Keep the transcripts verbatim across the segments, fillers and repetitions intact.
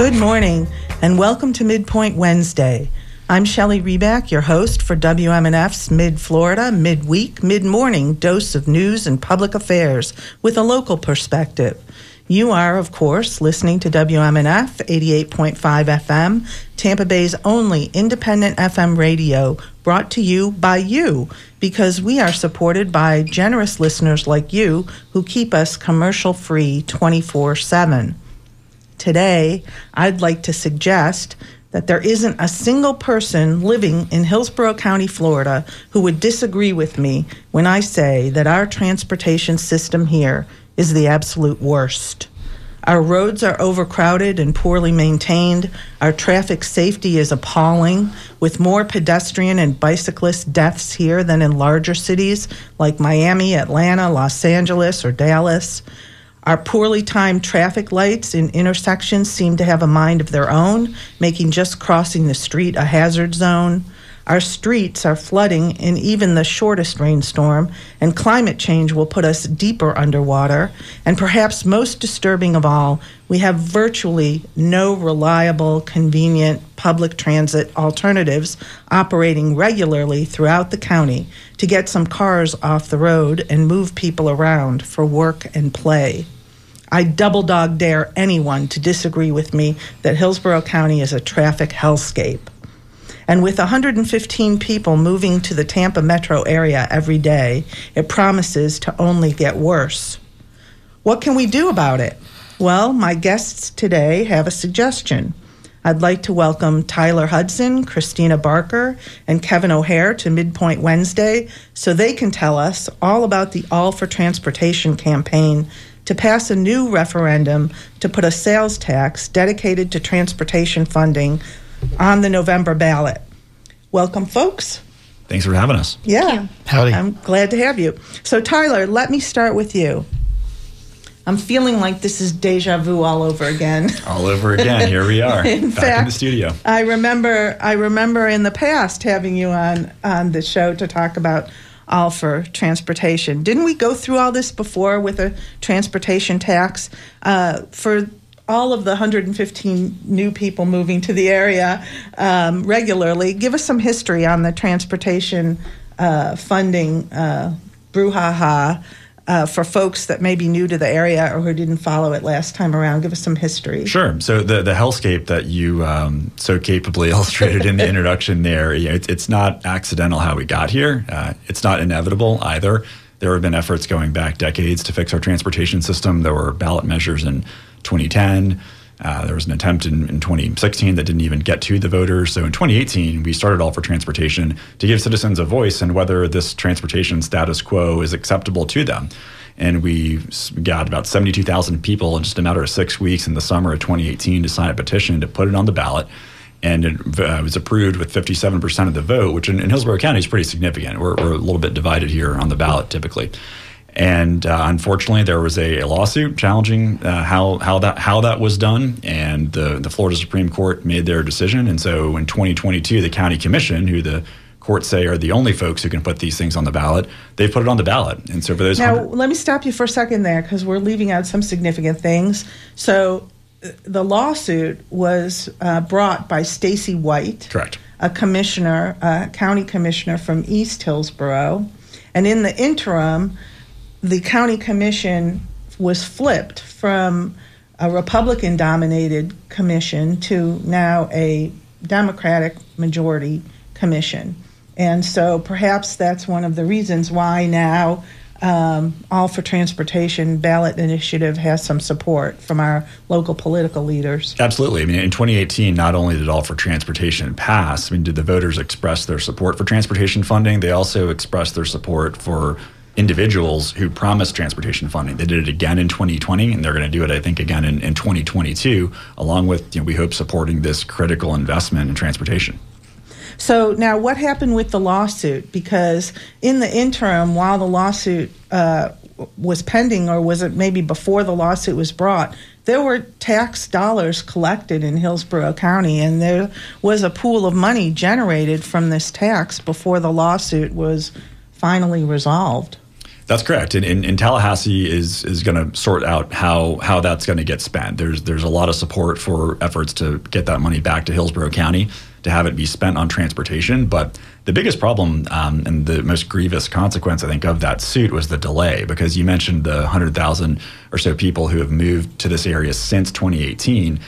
Good morning, and welcome to Midpoint Wednesday. I'm Shelley Reback, your host for W M N F's Mid-Florida, Midweek, Mid-Morning Dose of News and Public Affairs with a local perspective. You are, of course, listening to W M N F eighty-eight point five F M, Tampa Bay's only independent F M radio, brought to you by you, because we are supported by generous listeners like you who keep us commercial-free twenty-four seven. Today, I'd like to suggest that there isn't a single person living in Hillsborough County, Florida, who would disagree with me when I say that our transportation system here is the absolute worst. Our roads are overcrowded and poorly maintained. Our traffic safety is appalling, with more pedestrian and bicyclist deaths here than in larger cities like Miami, Atlanta, Los Angeles, or Dallas. Our poorly timed traffic lights in intersections seem to have a mind of their own, making just crossing the street a hazard zone. Our streets are flooding in even the shortest rainstorm, and climate change will put us deeper underwater. And perhaps most disturbing of all, we have virtually no reliable, convenient public transit alternatives operating regularly throughout the county to get some cars off the road and move people around for work and play. I double dog dare anyone to disagree with me that Hillsborough County is a traffic hellscape. And with one hundred fifteen people moving to the Tampa metro area every day, it promises to only get worse. What can we do about it? Well, my guests today have a suggestion. I'd like to welcome Tyler Hudson, Christina Barker, and Kevin O'Hare to Midpoint Wednesday so they can tell us all about the All for Transportation campaign to pass a new referendum to put a sales tax dedicated to transportation funding on the November ballot. Welcome, folks. Thanks for having us. Yeah. Howdy. I'm glad to have you. So, Tyler, let me start with you. I'm feeling like this is deja vu all over again. All over again. Here we are. in Back fact, in the studio. I remember I remember in the past having you on, on the show to talk about All for Transportation. Didn't we go through all this before with a transportation tax uh, for all of the one hundred fifteen new people moving to the area um, regularly? Give us some history on the transportation uh, funding uh, brouhaha uh, for folks that may be new to the area or who didn't follow it last time around. Give us some history. Sure. So the, the hellscape that you um, so capably illustrated in the introduction there, you know, it, it's not accidental how we got here. Uh, it's not inevitable either. There have been efforts going back decades to fix our transportation system. There were ballot measures in twenty ten. Uh, there was an attempt in, in twenty sixteen that didn't even get to the voters. So in twenty eighteen, we started All for Transportation to give citizens a voice in whether this transportation status quo is acceptable to them. And we got about seventy-two thousand people in just a matter of six weeks in the summer of twenty eighteen to sign a petition to put it on the ballot. And it uh, was approved with fifty-seven percent of the vote, which in, in Hillsborough County is pretty significant. We're, we're a little bit divided here on the ballot typically. And uh, unfortunately, there was a, a lawsuit challenging uh, how how that how that was done, and the the Florida Supreme Court made their decision. And so, in twenty twenty-two, the County Commission, who the courts say are the only folks who can put these things on the ballot, they've put it on the ballot. And so, for those now, one hundred- let me stop you for a second there because we're leaving out some significant things. So, the lawsuit was uh, brought by Stacey White, correct, a commissioner, a county commissioner from East Hillsborough, and in the interim, the county commission was flipped from a Republican-dominated commission to now a Democratic majority commission. And so perhaps that's one of the reasons why now um, All for Transportation ballot initiative has some support from our local political leaders. Absolutely. I mean, in twenty eighteen, not only did All for Transportation pass, I mean, did the voters express their support for transportation funding? They also expressed their support for individuals who promised transportation funding. They did it again in twenty twenty, and they're going to do it, I think, again in, in twenty twenty-two, along with, you know, we hope, supporting this critical investment in transportation. So now what happened with the lawsuit? Because in the interim, while the lawsuit uh, was pending, or was it maybe before the lawsuit was brought, there were tax dollars collected in Hillsborough County, and there was a pool of money generated from this tax before the lawsuit was finally resolved. That's correct. And, and, and Tallahassee is is going to sort out how how that's going to get spent. There's there's a lot of support for efforts to get that money back to Hillsborough County to have it be spent on transportation. But the biggest problem um, and the most grievous consequence, I think, of that suit was the delay, because you mentioned the one hundred thousand or so people who have moved to this area since twenty eighteen.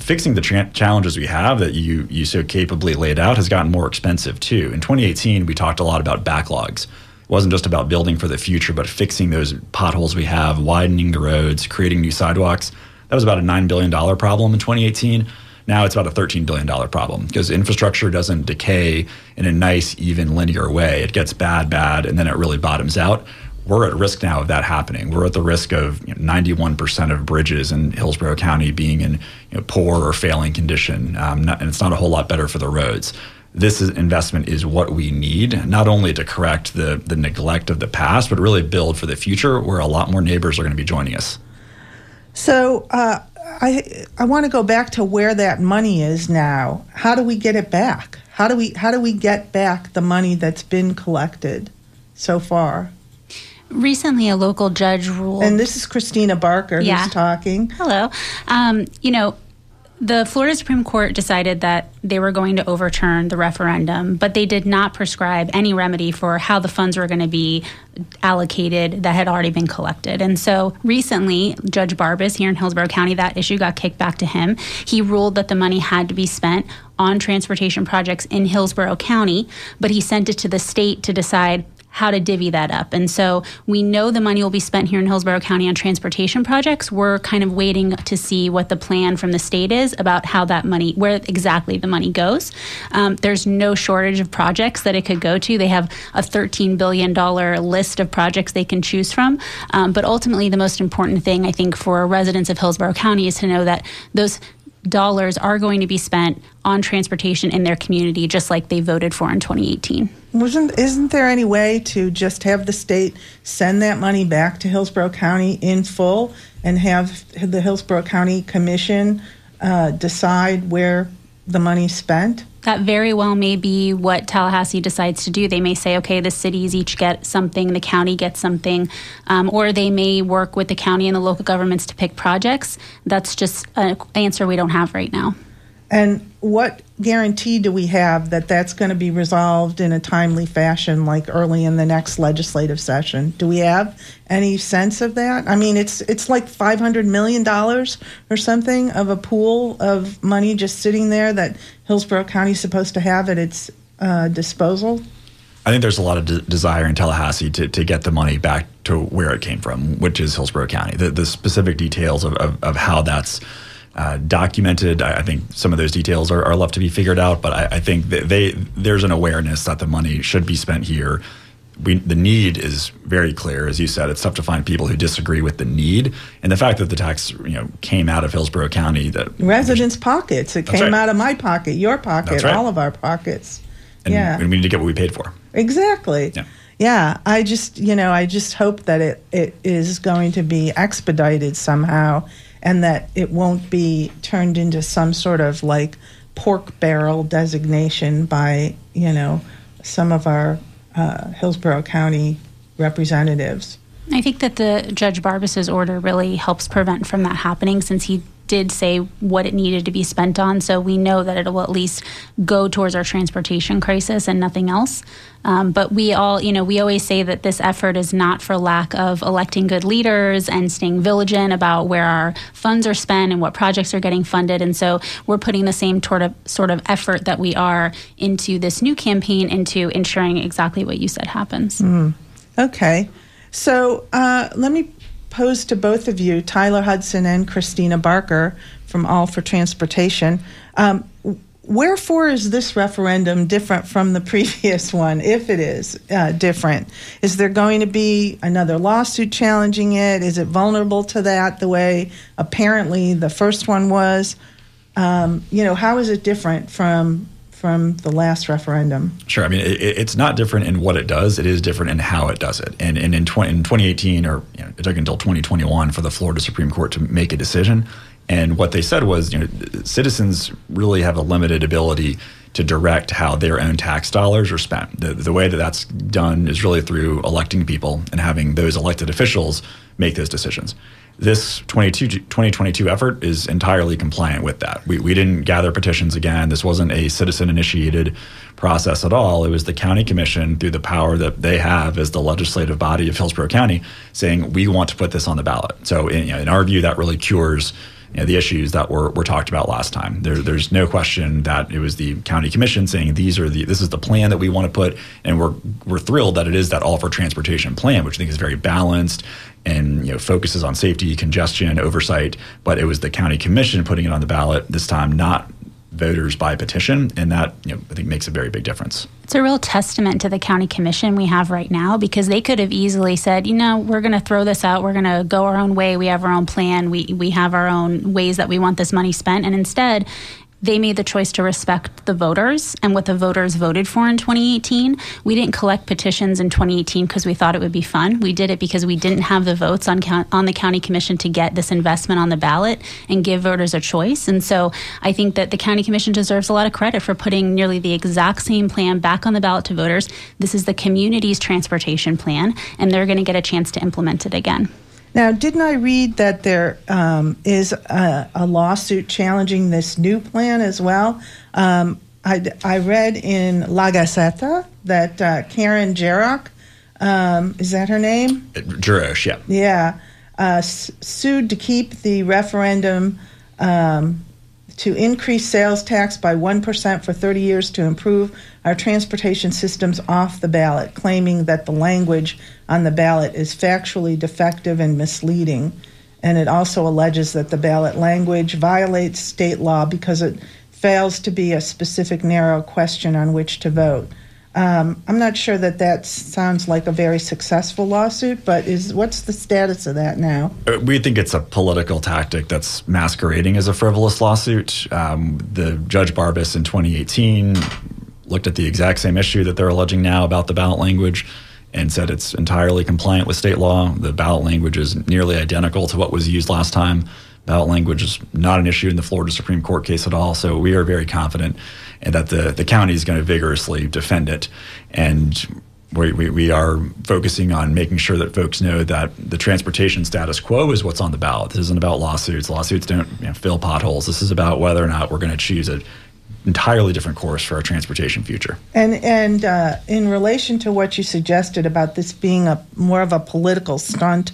Fixing the tra- challenges we have that you, you so capably laid out has gotten more expensive, too. In twenty eighteen, we talked a lot about backlogs. It wasn't just about building for the future, but fixing those potholes we have, widening the roads, creating new sidewalks. That was about a nine billion dollars problem in twenty eighteen. Now it's about a thirteen billion dollars problem, because infrastructure doesn't decay in a nice, even, linear way. It gets bad, bad, and then it really bottoms out. We're at risk now of that happening. We're at the risk of you know, ninety-one percent of bridges in Hillsborough County being in you know, poor or failing condition, um, not, and it's not a whole lot better for the roads. This is, investment is what we need, not only to correct the, the neglect of the past, but really build for the future where a lot more neighbors are going to be joining us. So uh, I I want to go back to where that money is now. How do we get it back? How do we how do we get back the money that's been collected so far? Recently, a local judge ruled... And this is Christina Barker yeah. who's talking. Hello. Um, you know, the Florida Supreme Court decided that they were going to overturn the referendum, but they did not prescribe any remedy for how the funds were going to be allocated that had already been collected. And so recently, Judge Barbas here in Hillsborough County, that issue got kicked back to him. He ruled that the money had to be spent on transportation projects in Hillsborough County, but he sent it to the state to decide how to divvy that up. And so we know the money will be spent here in Hillsborough County on transportation projects. We're kind of waiting to see what the plan from the state is about how that money, where exactly the money goes. Um, there's no shortage of projects that it could go to. They have a thirteen billion dollars list of projects they can choose from. Um, but ultimately, the most important thing, I think, for residents of Hillsborough County is to know that those dollars are going to be spent on transportation in their community, just like they voted for in twenty eighteen. Wasn't, isn't there any way to just have the state send that money back to Hillsborough County in full and have the Hillsborough County Commission uh, decide where the money's spent? That very well may be what Tallahassee decides to do. They may say, okay, the cities each get something, the county gets something, um, or they may work with the county and the local governments to pick projects. That's just an answer we don't have right now. And what guarantee do we have that that's going to be resolved in a timely fashion, like early in the next legislative session? Do we have any sense of that? I mean, it's it's like five hundred million dollars or something of a pool of money just sitting there that Hillsborough County is supposed to have at its uh, disposal. I think there's a lot of de- desire in Tallahassee to, to get the money back to where it came from, which is Hillsborough County. The, the specific details of, of, of how that's Uh, documented. I, I think some of those details are, are left to be figured out, but I, I think that they there's an awareness that the money should be spent here. We, the need is very clear, as you said. It's tough to find people who disagree with the need, and the fact that the tax you know came out of Hillsborough County, that residents' pockets. It came right. out of my pocket, your pocket, right. all of our pockets. And, yeah, and we need to get what we paid for. Exactly. Yeah. Yeah, I just you know I just hope that it, it is going to be expedited somehow, and that it won't be turned into some sort of like pork barrel designation by, you know, some of our uh, Hillsborough County representatives. I think that the Judge Barbas's order really helps prevent from that happening, since he did say what it needed to be spent on. So we know that it will at least go towards our transportation crisis and nothing else. Um, but we all, you know, we always say that this effort is not for lack of electing good leaders and staying vigilant about where our funds are spent and what projects are getting funded. And so we're putting the same sort of, sort of effort that we are into this new campaign into ensuring exactly what you said happens. Mm. Okay. So uh, let me pose to both of you, Tyler Hudson and Christina Barker from All for Transportation. Um, wherefore is this referendum different from the previous one, if it is uh, different? Is there going to be another lawsuit challenging it? Is it vulnerable to that the way apparently the first one was? Um, you know, how is it different from... from the last referendum? Sure. I mean, it, it's not different in what it does. It is different in how it does it. And, and in, twenty, in twenty eighteen, or you know, it took until twenty twenty-one for the Florida Supreme Court to make a decision. And what they said was, you know, citizens really have a limited ability to direct how their own tax dollars are spent. The, the way that that's done is really through electing people and having those elected officials make those decisions. This twenty twenty-two effort is entirely compliant with that. We, we didn't gather petitions again. This wasn't a citizen-initiated process at all. It was the county commission, through the power that they have as the legislative body of Hillsborough County, saying, we want to put this on the ballot. So in, you know, in our view, that really cures you know, the issues that were, were talked about last time. There, there's no question that it was the county commission saying these are the this is the plan that we want to put, and we're we're thrilled that it is that All for Transportation plan, which I think is very balanced and you know focuses on safety, congestion, oversight. But it was the county commission putting it on the ballot this time, not voters by petition, and that you know, I think makes a very big difference. It's a real testament to the county commission we have right now, because they could have easily said, you know, we're going to throw this out. We're going to go our own way. We have our own plan. We we have our own ways that we want this money spent. And instead, they made the choice to respect the voters and what the voters voted for in twenty eighteen. We didn't collect petitions in twenty eighteen because we thought it would be fun. We did it because we didn't have the votes on on the county commission to get this investment on the ballot and give voters a choice. And so I think that the county commission deserves a lot of credit for putting nearly the exact same plan back on the ballot to voters. This is the community's transportation plan, and they're going to get a chance to implement it again. Now, didn't I read that there um, is a, a lawsuit challenging this new plan as well? Um, I, I read in La Gazzetta that uh, Karen Jaroch, um, is that her name? Jaroch, yeah. Yeah, uh, s- sued to keep the referendum um, to increase sales tax by one percent for thirty years to improve our transportation systems off the ballot, claiming that the language on the ballot is factually defective and misleading. And it also alleges that the ballot language violates state law because it fails to be a specific narrow question on which to vote. Um, I'm not sure that that sounds like a very successful lawsuit, but is what's the status of that now? We think it's a political tactic that's masquerading as a frivolous lawsuit. Um, the Judge Barbas in twenty eighteen looked at the exact same issue that they're alleging now about the ballot language and said it's entirely compliant with state law. The ballot language is nearly identical to what was used last time. Ballot language is not an issue in the Florida Supreme Court case at all, so we are very confident that the, the county is going to vigorously defend it. And we, we, we are focusing on making sure that folks know that the transportation status quo is what's on the ballot. This isn't about lawsuits. Lawsuits don't you know, fill potholes. This is about whether or not we're going to choose a entirely different course for our transportation future. And and uh, in relation to what you suggested about this being a more of a political stunt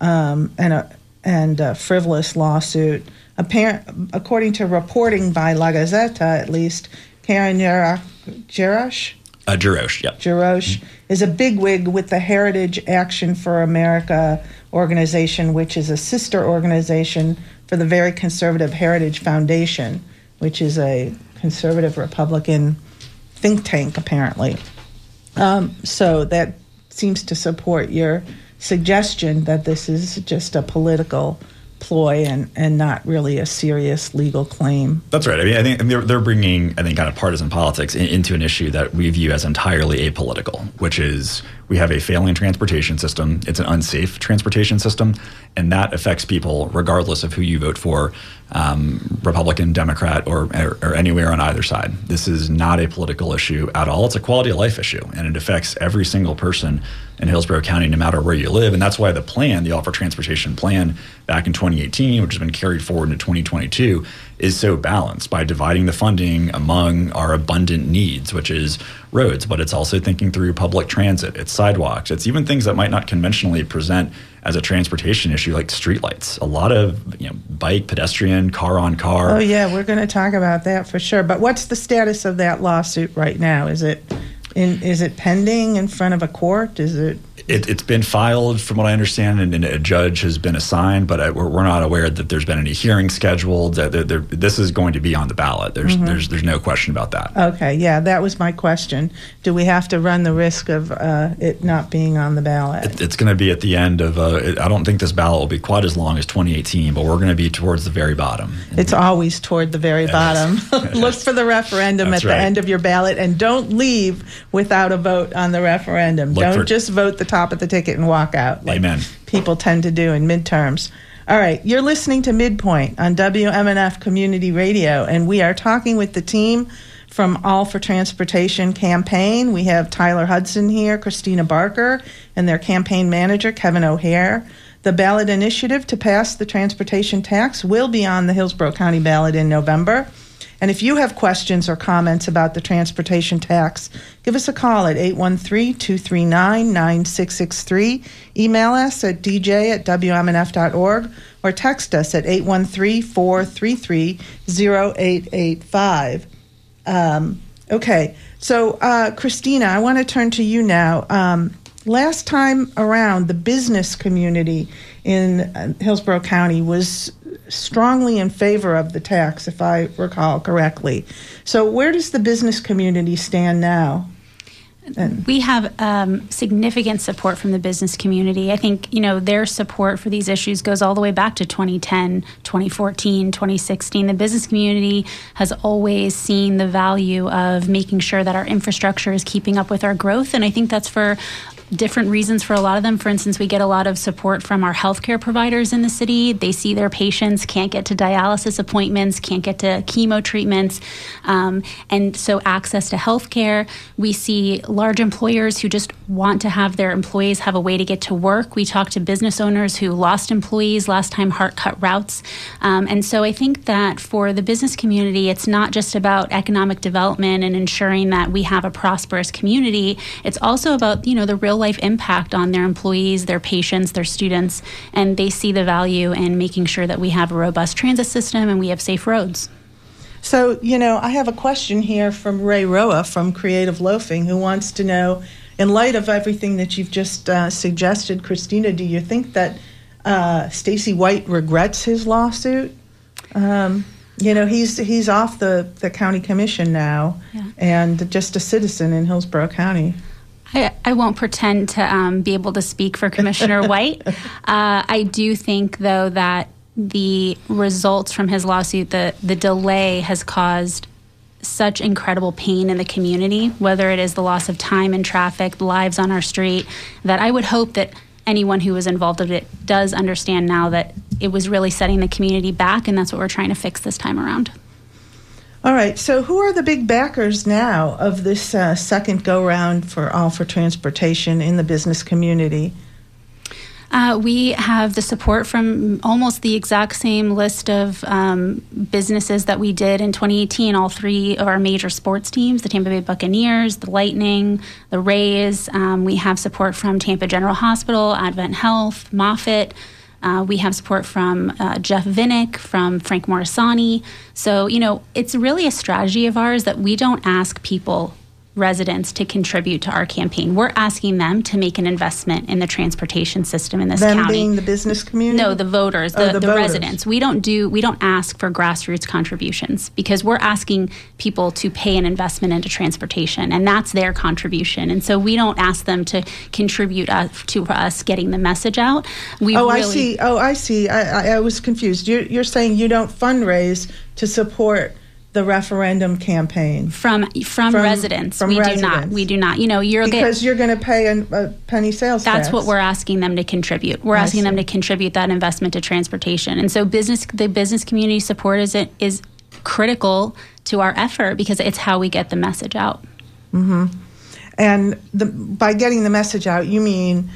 um, and a and a frivolous lawsuit, apparent, according to reporting by La Gazzetta, at least, Karen Jaroch, uh, Jaroch, yeah, Jaroch mm-hmm. is a bigwig with the Heritage Action for America organization, which is a sister organization for the very conservative Heritage Foundation, which is a conservative Republican think tank, apparently. Um, so that seems to support your suggestion that this is just a political ploy and, and not really a serious legal claim. That's right. I mean, I think they're, they're bringing, I think, kind of partisan politics in, into an issue that we view as entirely apolitical, which is we have a failing transportation system. It's an unsafe transportation system, and that affects people regardless of who you vote for, um, Republican, Democrat, or, or, or anywhere on either side. This is not a political issue at all. It's a quality of life issue, and it affects every single person in Hillsborough County, no matter where you live. And that's why the plan, the All for Transportation plan back in twenty eighteen, which has been carried forward into twenty twenty-two, is so balanced by dividing the funding among our abundant needs, which is roads, but it's also thinking through public transit, it's sidewalks, it's even things that might not conventionally present as a transportation issue like streetlights. A lot of you know, bike, pedestrian, car on car. Oh yeah, we're going to talk about that for sure. But what's the status of that lawsuit right now? Is it in, is it pending in front of a court? Is it? It, it's been filed, from what I understand, and, and a judge has been assigned, but I, we're, we're not aware that there's been any hearing scheduled. That they're, they're, this is going to be on the ballot. There's, mm-hmm. there's, there's no question about that. Okay, yeah, that was my question. Do we have to run the risk of uh, it not being on the ballot? It, it's going to be at the end of. Uh, it, I don't think this ballot will be quite as long as twenty eighteen, but we're going to be towards the very bottom. It's and, always toward the very yes. bottom. Look for the referendum That's at right. the end of your ballot, and don't leave without a vote on the referendum. Look don't for, just vote the top of the ticket and walk out like Amen. People tend to do in midterms. All right, you're listening to Midpoint on W M N F Community Radio, and we are talking with the team from All for Transportation campaign. We have Tyler Hudson here, Christina Barker, and their campaign manager, Kevin O'Hare. The ballot initiative to pass the transportation tax will be on the Hillsborough County ballot in November. And if you have questions or comments about the transportation tax, give us a call at eight one three, two three nine, nine six six three. Email us at d j at w m n f dot org or text us at eight one three, four three three, zero eight eight five. Um, okay, so uh, Christina, I want to turn to you now. Um, last time around, the business community in uh, Hillsborough County was strongly in favor of the tax, if I recall correctly. So where does the business community stand now? And we have um, significant support from the business community. I think, you know, their support for these issues goes all the way back to twenty ten, twenty fourteen, twenty sixteen. The business community has always seen the value of making sure that our infrastructure is keeping up with our growth. And I think that's for different reasons for a lot of them. For instance, we get a lot of support from our healthcare providers in the city. They see their patients can't get to dialysis appointments, can't get to chemo treatments. Um, and so access to healthcare. We see large employers who just want to have their employees have a way to get to work. We talk to business owners who lost employees last time Hart cut routes. Um, and so I think that for the business community, it's not just about economic development and ensuring that we have a prosperous community. It's also about, you know, the real life impact on their employees, their patients, their students, and they see the value in making sure that we have a robust transit system and we have safe roads. So, you know, I have a question here from Ray Roa from Creative Loafing, who wants to know, in light of everything that you've just uh, suggested, Christina, do you think that uh, Stacey White regrets his lawsuit? Um, you know, he's he's off the, the county commission now, yeah, and just a citizen in Hillsborough County. I, I won't pretend to um, be able to speak for Commissioner White. Uh, I do think, though, that the results from his lawsuit, the, the delay has caused such incredible pain in the community, whether it is the loss of time and traffic, lives on our street, that I would hope that anyone who was involved in it does understand now that it was really setting the community back, and that's what we're trying to fix this time around. All right, so who are the big backers now of this uh, second go-round for All for Transportation in the business community? Uh, we have the support from almost the exact same list of um, businesses that we did in twenty eighteen, all three of our major sports teams, the Tampa Bay Buccaneers, the Lightning, the Rays. Um, we have support from Tampa General Hospital, Advent Health, Moffitt. Uh, we have support from uh, Jeff Vinnick, from Frank Morissani. So, you know, it's really a strategy of ours that we don't ask people, residents, to contribute to our campaign. We're asking them to make an investment in the transportation system in this them county. Them being the business community? No, the voters, the, oh, the, the voters. residents. We don't do, we don't ask for grassroots contributions because we're asking people to pay an investment into transportation, and that's their contribution. And so we don't ask them to contribute us, to us getting the message out. We oh, really, I see. Oh, I see. I, I, I was confused. You're, you're saying you don't fundraise to support the referendum campaign from from, from residents. From we residents. do not. We do not. You know, you're because get, you're going to pay a, a penny sales that's tax. That's what we're asking them to contribute. We're I asking see. them to contribute that investment to transportation, and so business the business community support is it is critical to our effort because it's how we get the message out. Mm-hmm. And the, by getting the message out, you mean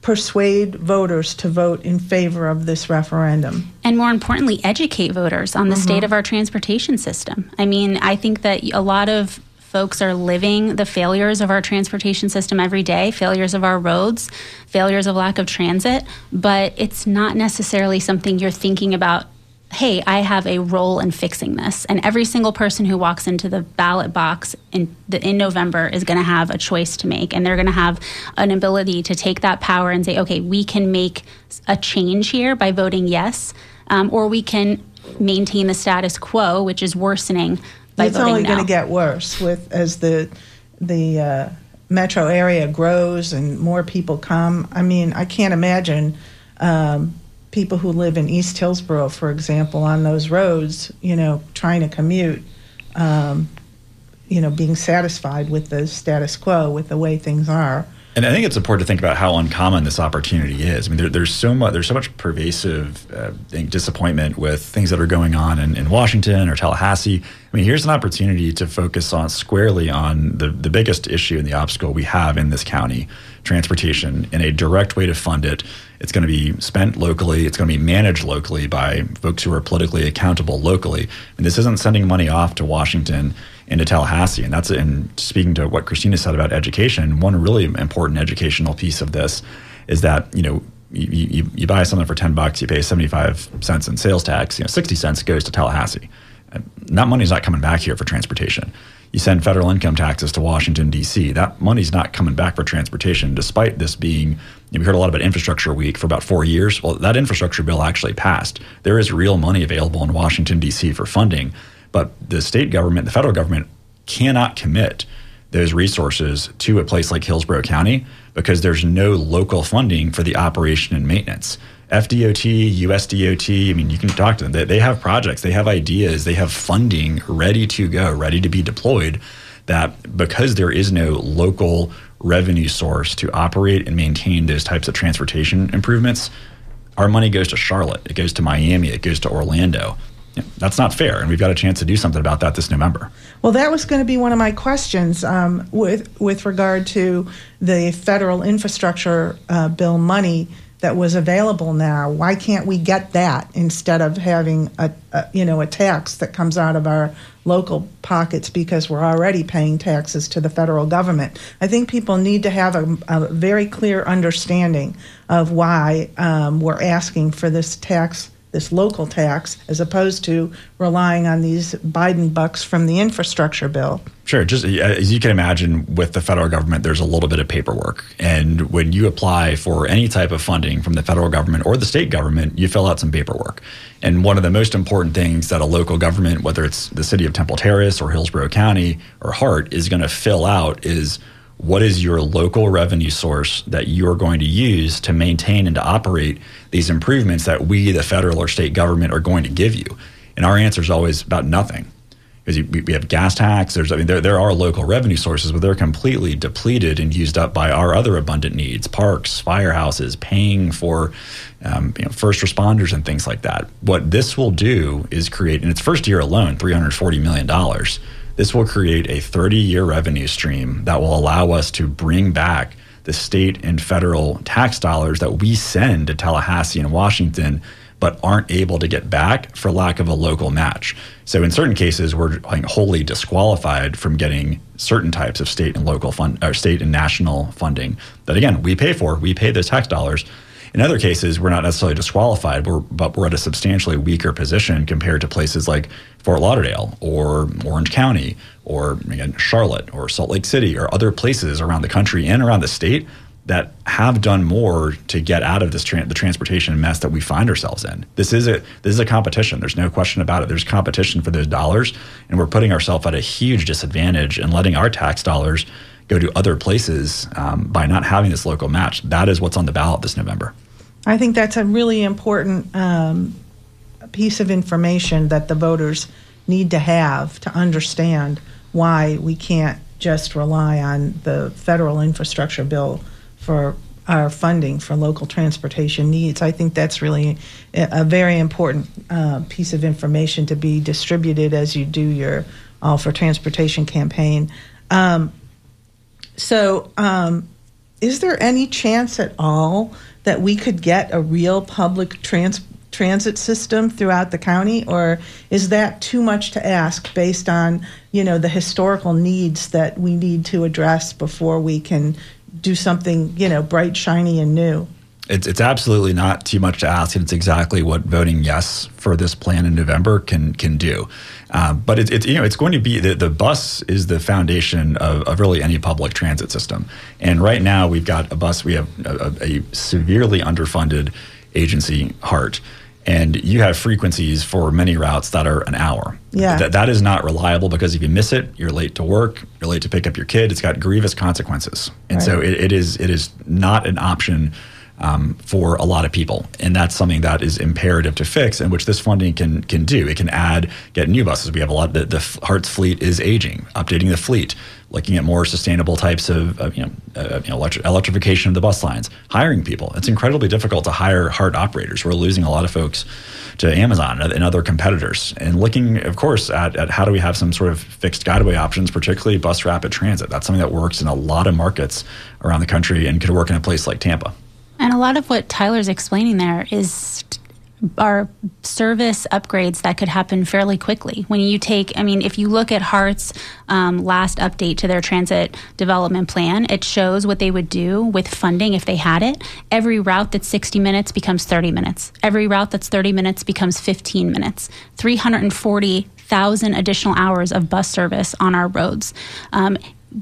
persuade voters to vote in favor of this referendum. And more importantly, educate voters on the mm-hmm. state of our transportation system. I mean, I think that a lot of folks are living the failures of our transportation system every day, failures of our roads, failures of lack of transit, but it's not necessarily something you're thinking about, hey, I have a role in fixing this. And every single person who walks into the ballot box in the, in November is going to have a choice to make. And they're going to have an ability to take that power and say, okay, we can make a change here by voting yes, um, or we can maintain the status quo, which is worsening by it's voting no. It's only going to get worse with as the the uh, metro area grows and more people come. I mean, I can't imagine Um, people who live in East Hillsborough, for example, on those roads, you know, trying to commute, um, you know, being satisfied with the status quo, with the way things are. And I think it's important to think about how uncommon this opportunity is. I mean, there, there's so much there's so much pervasive uh, disappointment with things that are going on in, in Washington or Tallahassee. I mean, here's an opportunity to focus on squarely on the, the biggest issue and the obstacle we have in this county, transportation, and a direct way to fund it. It's going to be spent locally. It's going to be managed locally by folks who are politically accountable locally. And this isn't sending money off to Washington into Tallahassee. And that's in speaking to what Christina said about education. One really important educational piece of this is that, you know, you, you, you buy something for ten bucks, you pay seventy-five cents in sales tax, you know, sixty cents goes to Tallahassee. And that money's not coming back here for transportation. You send federal income taxes to Washington, D C, that money's not coming back for transportation, despite this being, you know, we heard a lot about Infrastructure Week for about four years. Well, that infrastructure bill actually passed. There is real money available in Washington, D C for funding. But the state government, the federal government, cannot commit those resources to a place like Hillsborough County because there's no local funding for the operation and maintenance. F D O T, U S D O T, I mean, you can talk to them. They, they have projects, they have ideas, they have funding ready to go, ready to be deployed, that because there is no local revenue source to operate and maintain those types of transportation improvements, our money goes to Charlotte, it goes to Miami, it goes to Orlando. Yeah, that's not fair, and we've got a chance to do something about that this November. Well, that was going to be one of my questions um, with with regard to the federal infrastructure uh, bill money that was available now. Why can't we get that instead of having a, a you know a tax that comes out of our local pockets, because we're already paying taxes to the federal government? I think people need to have a, a very clear understanding of why um, we're asking for this tax. This local tax, as opposed to relying on these Biden bucks from the infrastructure bill. Sure. Just as you can imagine, with the federal government, there's a little bit of paperwork. And when you apply for any type of funding from the federal government or the state government, you fill out some paperwork. And one of the most important things that a local government, whether it's the city of Temple Terrace or Hillsborough County or Hart, is going to fill out is, what is your local revenue source that you are going to use to maintain and to operate these improvements that we, the federal or state government, are going to give you? And our answer is always about nothing. Because we have gas tax, there's, I mean, there, there are local revenue sources, but they're completely depleted and used up by our other abundant needs, parks, firehouses, paying for um, you know, first responders and things like that. What this will do is create, in its first year alone, three hundred forty million dollars. This will create a thirty-year revenue stream that will allow us to bring back the state and federal tax dollars that we send to Tallahassee and Washington, but aren't able to get back for lack of a local match. So in certain cases, we're like wholly disqualified from getting certain types of state and local fund, or state and national funding that, again, we pay for. We pay those tax dollars. In other cases, we're not necessarily disqualified, but we're at a substantially weaker position compared to places like Fort Lauderdale or Orange County or, again, Charlotte or Salt Lake City or other places around the country and around the state that have done more to get out of this tra- the transportation mess that we find ourselves in. This is a this is a competition. There's no question about it. There's competition for those dollars, and we're putting ourselves at a huge disadvantage and letting our tax dollars go to other places um, by not having this local match. That is what's on the ballot this November. I think that's a really important um, piece of information that the voters need to have to understand why we can't just rely on the federal infrastructure bill for our funding for local transportation needs. I think that's really a very important uh, piece of information to be distributed as you do your All for Transportation campaign. Um, So um, is there any chance at all that we could get a real public trans- transit system throughout the county? Or is that too much to ask based on, you know, the historical needs that we need to address before we can do something, you know, bright, shiny, and new? It's, it's absolutely not too much to ask, and it's exactly what voting yes for this plan in November can can do. Um, but it's it, you know it's going to be the, the bus is the foundation of, of really any public transit system. And right now we've got a bus, we have a, a severely underfunded agency, Hart, and you have frequencies for many routes that are an hour. Yeah, that that is not reliable, because if you miss it, you're late to work, you're late to pick up your kid. It's got grievous consequences, and right. so it, it is it is not an option um, for a lot of people. And that's something that is imperative to fix, and which this funding can can do. It can add, get new buses. We have a lot, the, the Hart's fleet is aging, updating the fleet, looking at more sustainable types of, of you know, uh, you know electri- electrification of the bus lines, hiring people. It's incredibly difficult to hire Hart operators. We're losing a lot of folks to Amazon and other competitors. And looking, of course, at, at how do we have some sort of fixed guideway options, particularly bus rapid transit. That's something that works in a lot of markets around the country and could work in a place like Tampa. And a lot of what Tyler's explaining there is are service upgrades that could happen fairly quickly. When you take, I mean, if you look at Hart's um, last update to their transit development plan, it shows what they would do with funding if they had it. Every route that's sixty minutes becomes thirty minutes. Every route that's thirty minutes becomes fifteen minutes. three hundred forty thousand additional hours of bus service on our roads. Um,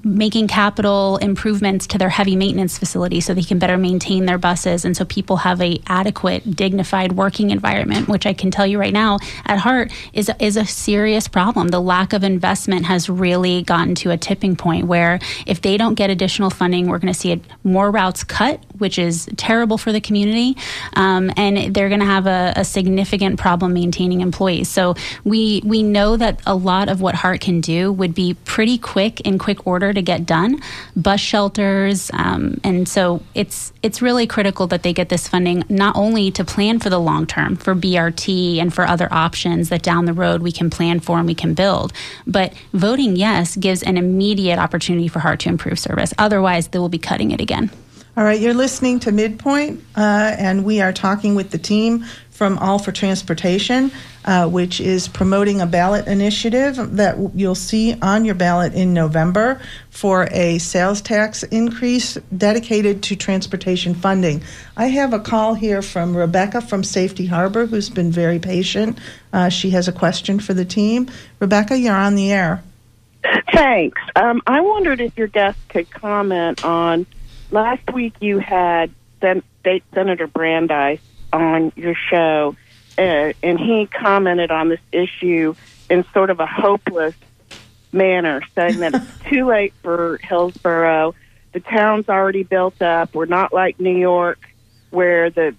making capital improvements to their heavy maintenance facility so they can better maintain their buses, and so people have a adequate, dignified working environment, which I can tell you right now at Hart is, is a serious problem. The lack of investment has really gotten to a tipping point where if they don't get additional funding, we're going to see more routes cut, which is terrible for the community, um, and they're going to have a, a significant problem maintaining employees. So we, we know that a lot of what Hart can do would be pretty quick, in quick order, to get done, bus shelters, um, and so it's it's really critical that they get this funding, not only to plan for the long term for B R T and for other options that down the road we can plan for and we can build, but voting yes gives an immediate opportunity for Hart to improve service. Otherwise, they will be cutting it again. All right, you're listening to Midpoint, uh, and we are talking with the team from All for Transportation, uh, which is promoting a ballot initiative that w- you'll see on your ballot in November for a sales tax increase dedicated to transportation funding. I have a call here from Rebecca from Safety Harbor, who's been very patient. Uh, she has a question for the team. Rebecca, you're on the air. Thanks. Um, I wondered if your guest could comment on, last week you had Sen- State Senator Brandes on your show, uh, and he commented on this issue in sort of a hopeless manner, saying that it's too late for Hillsborough. The town's already built up. We're not like New York, where the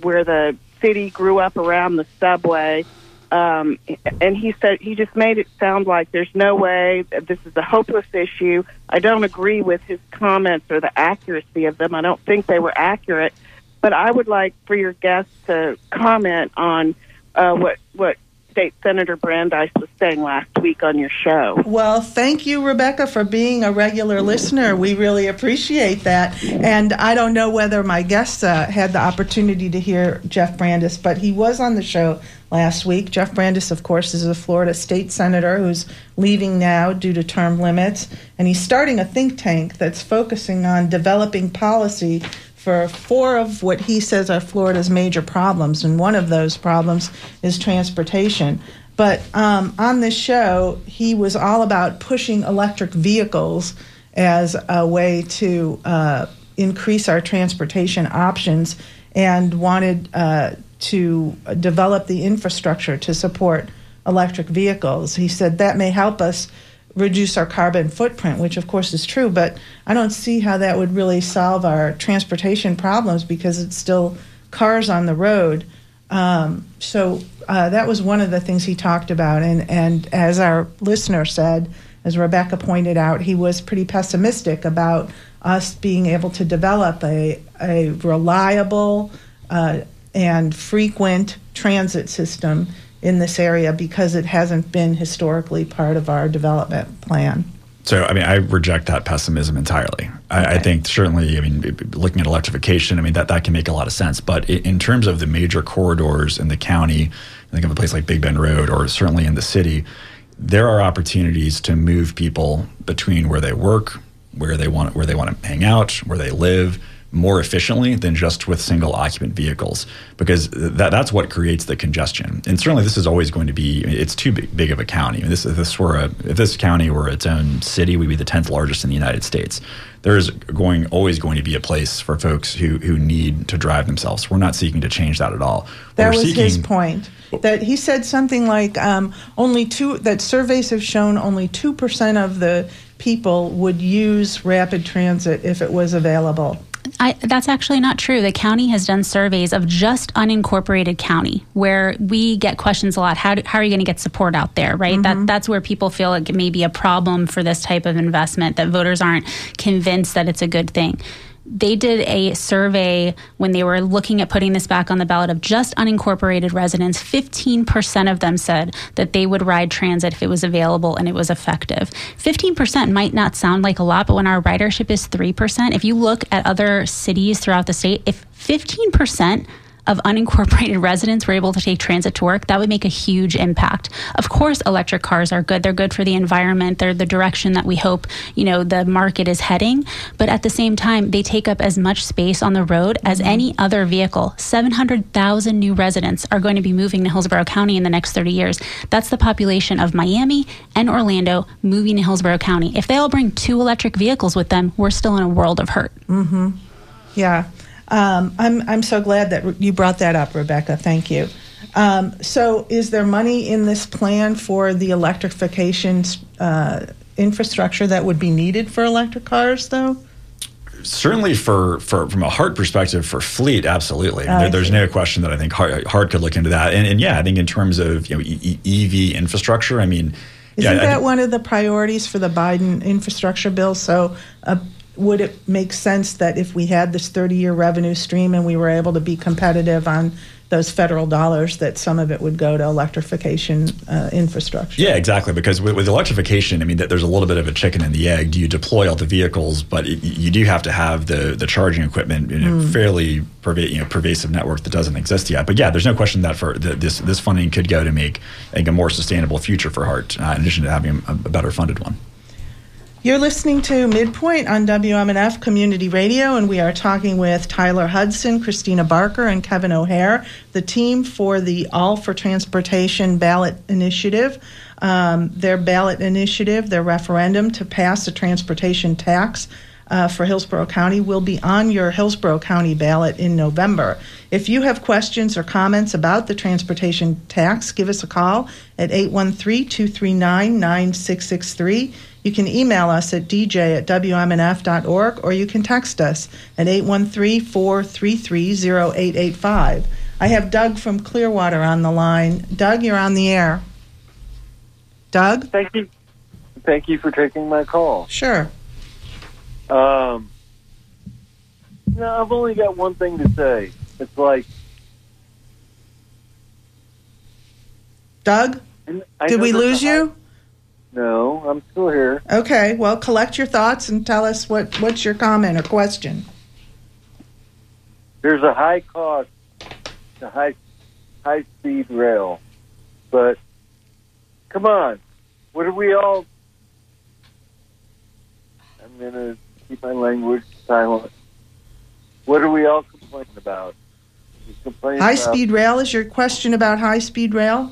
where the city grew up around the subway. Um, and he said, he just made it sound like there's no way, this is a hopeless issue. I don't agree with his comments or the accuracy of them. I don't think they were accurate. But I would like for your guests to comment on uh, what what State Senator Brandeis was saying last week on your show. Well, thank you, Rebecca, for being a regular listener. We really appreciate that. And I don't know whether my guests uh, had the opportunity to hear Jeff Brandes, but he was on the show last week. Jeff Brandes, of course, is a Florida state senator who's leaving now due to term limits. And he's starting a think tank that's focusing on developing policy for four of what he says are Florida's major problems, and one of those problems is transportation. But um, on this show, he was all about pushing electric vehicles as a way to uh, increase our transportation options, and wanted uh, to develop the infrastructure to support electric vehicles. He said that may help us reduce our carbon footprint, which of course is true, but I don't see how that would really solve our transportation problems because it's still cars on the road. Um, so uh, that was one of the things he talked about. And, and as our listener said, as Rebecca pointed out, he was pretty pessimistic about us being able to develop a, a reliable uh, and frequent transit system in this area because it hasn't been historically part of our development plan. So, I mean, I reject that pessimism entirely. I, okay. I think certainly, I mean, looking at electrification, I mean, that, that can make a lot of sense. But in terms of the major corridors in the county, I think of a place like Big Bend Road, or certainly in the city, there are opportunities to move people between where they work, where they want, where they want to hang out, where they live, more efficiently than just with single occupant vehicles, because that that's what creates the congestion. And certainly this is always going to be, it's too big, big of a county. I mean, this, if this were a, if this county were its own city, we'd be the tenth largest in the United States. There is going always going to be a place for folks who, who need to drive themselves. We're not seeking to change that at all. That was his point. That he said something like um, only two, that surveys have shown only two percent of the people would use rapid transit if it was available. I, that's actually not true. The county has done surveys of just unincorporated county where we get questions a lot. How, do, how are you going to get support out there, right? Mm-hmm. That That's where people feel like it may be a problem for this type of investment, that voters aren't convinced that it's a good thing. They did a survey when they were looking at putting this back on the ballot of just unincorporated residents. fifteen percent of them said that they would ride transit if it was available and it was effective. fifteen percent might not sound like a lot, but when our ridership is three percent, if you look at other cities throughout the state, if fifteen percent of unincorporated residents were able to take transit to work, that would make a huge impact. Of course, electric cars are good. They're good for the environment. They're the direction that we hope, you know, the market is heading. But at the same time, they take up as much space on the road as any other vehicle. seven hundred thousand new residents are going to be moving to Hillsborough County in the next thirty years. That's the population of Miami and Orlando moving to Hillsborough County. If they all bring two electric vehicles with them, we're still in a world of hurt. Mm-hmm. Yeah. Um, I'm I'm so glad that you brought that up, Rebecca. Thank you. Um, so is there money in this plan for the electrification uh, infrastructure that would be needed for electric cars, though? Certainly for, for from a Hart perspective, for fleet, absolutely. Oh, there, there's no question that I think Hart, Hart could look into that. And, and yeah, I think in terms of, you know, e- e- E V infrastructure, I mean... Isn't yeah, that I, one of the priorities for the Biden infrastructure bill? So... Uh, Would it make sense that if we had this thirty-year revenue stream and we were able to be competitive on those federal dollars, that some of it would go to electrification uh, infrastructure? Yeah, exactly. Because with, with electrification, I mean, there's a little bit of a chicken and the egg. Do you deploy all the vehicles, but it, you do have to have the the charging equipment in a mm. fairly perva- you know, pervasive network that doesn't exist yet. But yeah, there's no question that for the, this this funding could go to make, I think, a more sustainable future for Hart, uh, in addition to having a, a better funded one. You're listening to Midpoint on W M N F Community Radio, and we are talking with Tyler Hudson, Christina Barker, and Kevin O'Hare, the team for the All for Transportation ballot initiative. Um, their ballot initiative, their referendum to pass a transportation tax uh, for Hillsborough County, will be on your Hillsborough County ballot in November. If you have questions or comments about the transportation tax, give us a call at eight one three, two three nine, nine six six three. You can email us at d j at w m n f dot org, or you can text us at eight one three, four three three, zero eight eight five. I have Doug from Clearwater on the line. Doug, you're on the air. Doug? Thank you. Thank you for taking my call. Sure. Um, no, I've only got one thing to say. It's like... Doug? Did we lose you? No, I'm still here. Okay, well, collect your thoughts and tell us what, what's your comment or question. There's a high cost to high, high-speed rail, but come on, what are we all... I'm going to keep my language silent. What are we all complaining about? Complaining high-speed about- rail? Is your question about high-speed rail?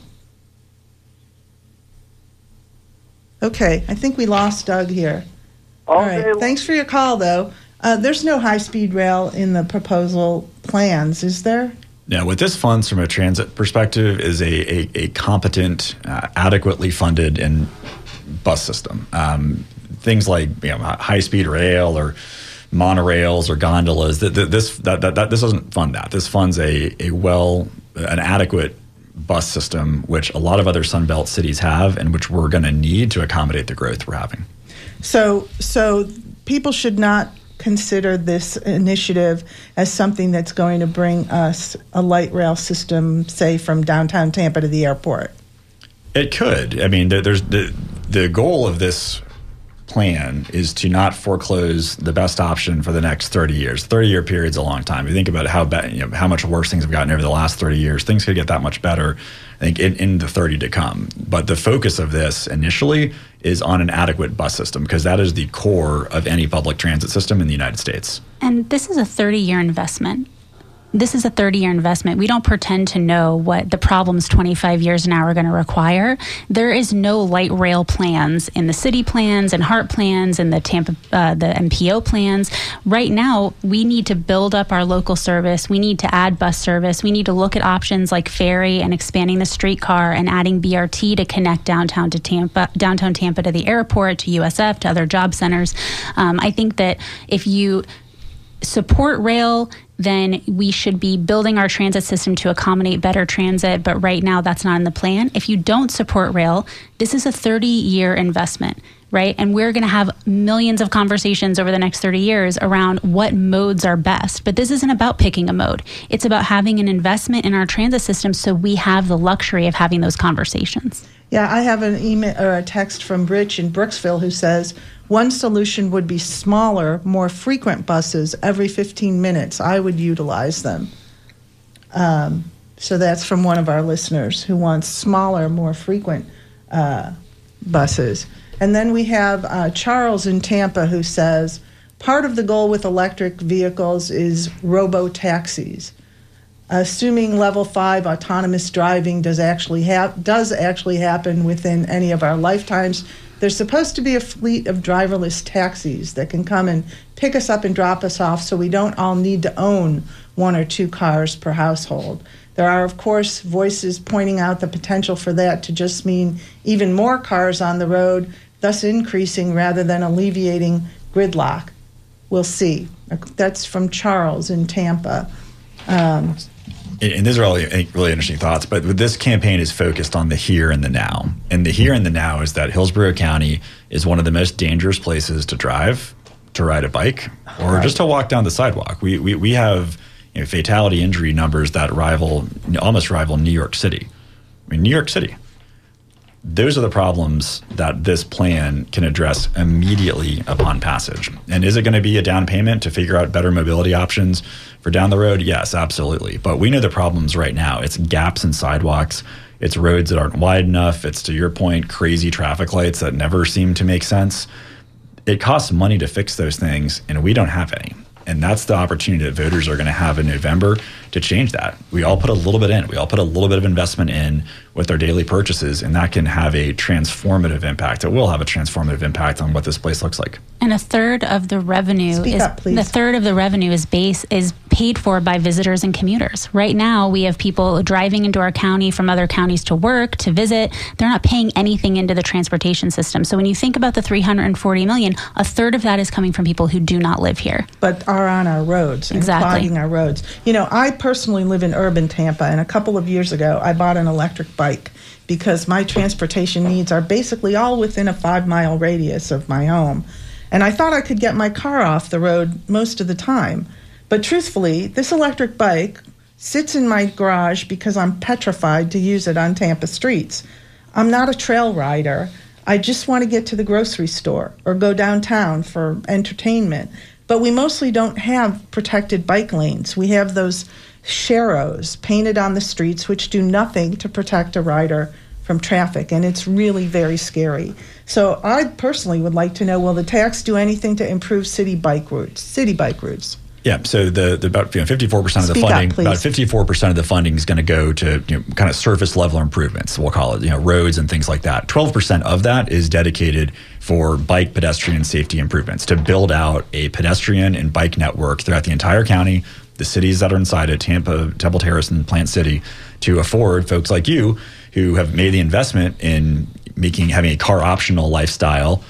Okay, I think we lost Doug here. All right, thanks for your call, though. Uh, there's no high-speed rail in the proposal plans, is there? Now, what this funds from a transit perspective is a, a, a competent, uh, adequately funded and bus system. Um, things like you know, high-speed rail or monorails or gondolas, th- th- this that, that, that this doesn't fund that. This funds a, a well, an adequate bus system, which a lot of other Sunbelt cities have and which we're going to need to accommodate the growth we're having. So so people should not consider this initiative as something that's going to bring us a light rail system, say, from downtown Tampa to the airport. It could. I mean, there's the the goal of this plan is to not foreclose the best option for the next thirty years. thirty-year period's a long time. If you think about how be- you know, how much worse things have gotten over the last thirty years. Things could get that much better, I think, in, in the thirty to come. But the focus of this initially is on an adequate bus system, because that is the core of any public transit system in the United States. And this is a thirty-year investment. This is a thirty-year investment. We don't pretend to know what the problems twenty-five years now are going to require. There is no light rail plans in the city plans and Hart plans and the Tampa, uh, the M P O plans. Right now, we need to build up our local service. We need to add bus service. We need to look at options like ferry and expanding the streetcar and adding B R T to connect downtown to Tampa, downtown Tampa to the airport, to U S F, to other job centers. Um, I think that if you support rail, then we should be building our transit system to accommodate better transit. But right now, that's not in the plan. If you don't support rail, this is a thirty-year investment, right? And we're going to have millions of conversations over the next thirty years around what modes are best. But this isn't about picking a mode. It's about having an investment in our transit system so we have the luxury of having those conversations. Yeah, I have an email or a text from Rich in Brooksville who says, one solution would be smaller, more frequent buses every fifteen minutes. I would utilize them. Um, so that's from one of our listeners who wants smaller, more frequent uh, buses. And then we have uh, Charles in Tampa who says, part of the goal with electric vehicles is robo-taxis. Assuming level five autonomous driving does actually have does actually happen within any of our lifetimes, there's supposed to be a fleet of driverless taxis that can come and pick us up and drop us off so we don't all need to own one or two cars per household. There are, of course, voices pointing out the potential for that to just mean even more cars on the road, thus increasing rather than alleviating gridlock. We'll see. That's from Charles in Tampa. Um, And these are all really interesting thoughts, but this campaign is focused on the here and the now. And the here and the now is that Hillsborough County is one of the most dangerous places to drive, to ride a bike, or right. just to walk down the sidewalk. We we, we have you know, fatality injury numbers that rival, almost rival New York City. I mean, New York City. Those are the problems that this plan can address immediately upon passage. And is it going to be a down payment to figure out better mobility options for down the road? Yes, absolutely. But we know the problems right now. It's gaps in sidewalks. It's roads that aren't wide enough. It's, to your point, crazy traffic lights that never seem to make sense. It costs money to fix those things, and we don't have any. And that's the opportunity that voters are going to have in November to change that. We all put a little bit in. We all put a little bit of investment in with our daily purchases, and that can have a transformative impact. It will have a transformative impact on what this place looks like. And a third of the revenue Speak is up, please. the third of the revenue is base is paid for by visitors and commuters. Right now, we have people driving into our county from other counties to work, to visit. They're not paying anything into the transportation system. So when you think about the three hundred forty million dollars, a third of that is coming from people who do not live here, but are on our roads and exactly. clogging our roads. You know, I personally live in urban Tampa, and a couple of years ago, I bought an electric bike because my transportation needs are basically all within a five-mile radius of my home. And I thought I could get my car off the road most of the time. But truthfully, this electric bike sits in my garage because I'm petrified to use it on Tampa streets. I'm not a trail rider. I just want to get to the grocery store or go downtown for entertainment. But we mostly don't have protected bike lanes. We have those sharrows painted on the streets which do nothing to protect a rider from traffic, and it's really very scary. So I personally would like to know, will the tax do anything to improve city bike routes? City bike routes. Yeah, so the, the about you know, fifty-four percent of the Speak funding, up, about fifty-four percent of the funding is going to go to you know, kind of surface level improvements, we'll call it, you know, roads and things like that. twelve percent of that is dedicated for bike pedestrian safety improvements to build out a pedestrian and bike network throughout the entire county, the cities that are inside it, Tampa, Temple Terrace, and Plant City, to afford folks like you who have made the investment in making having a car optional lifestyle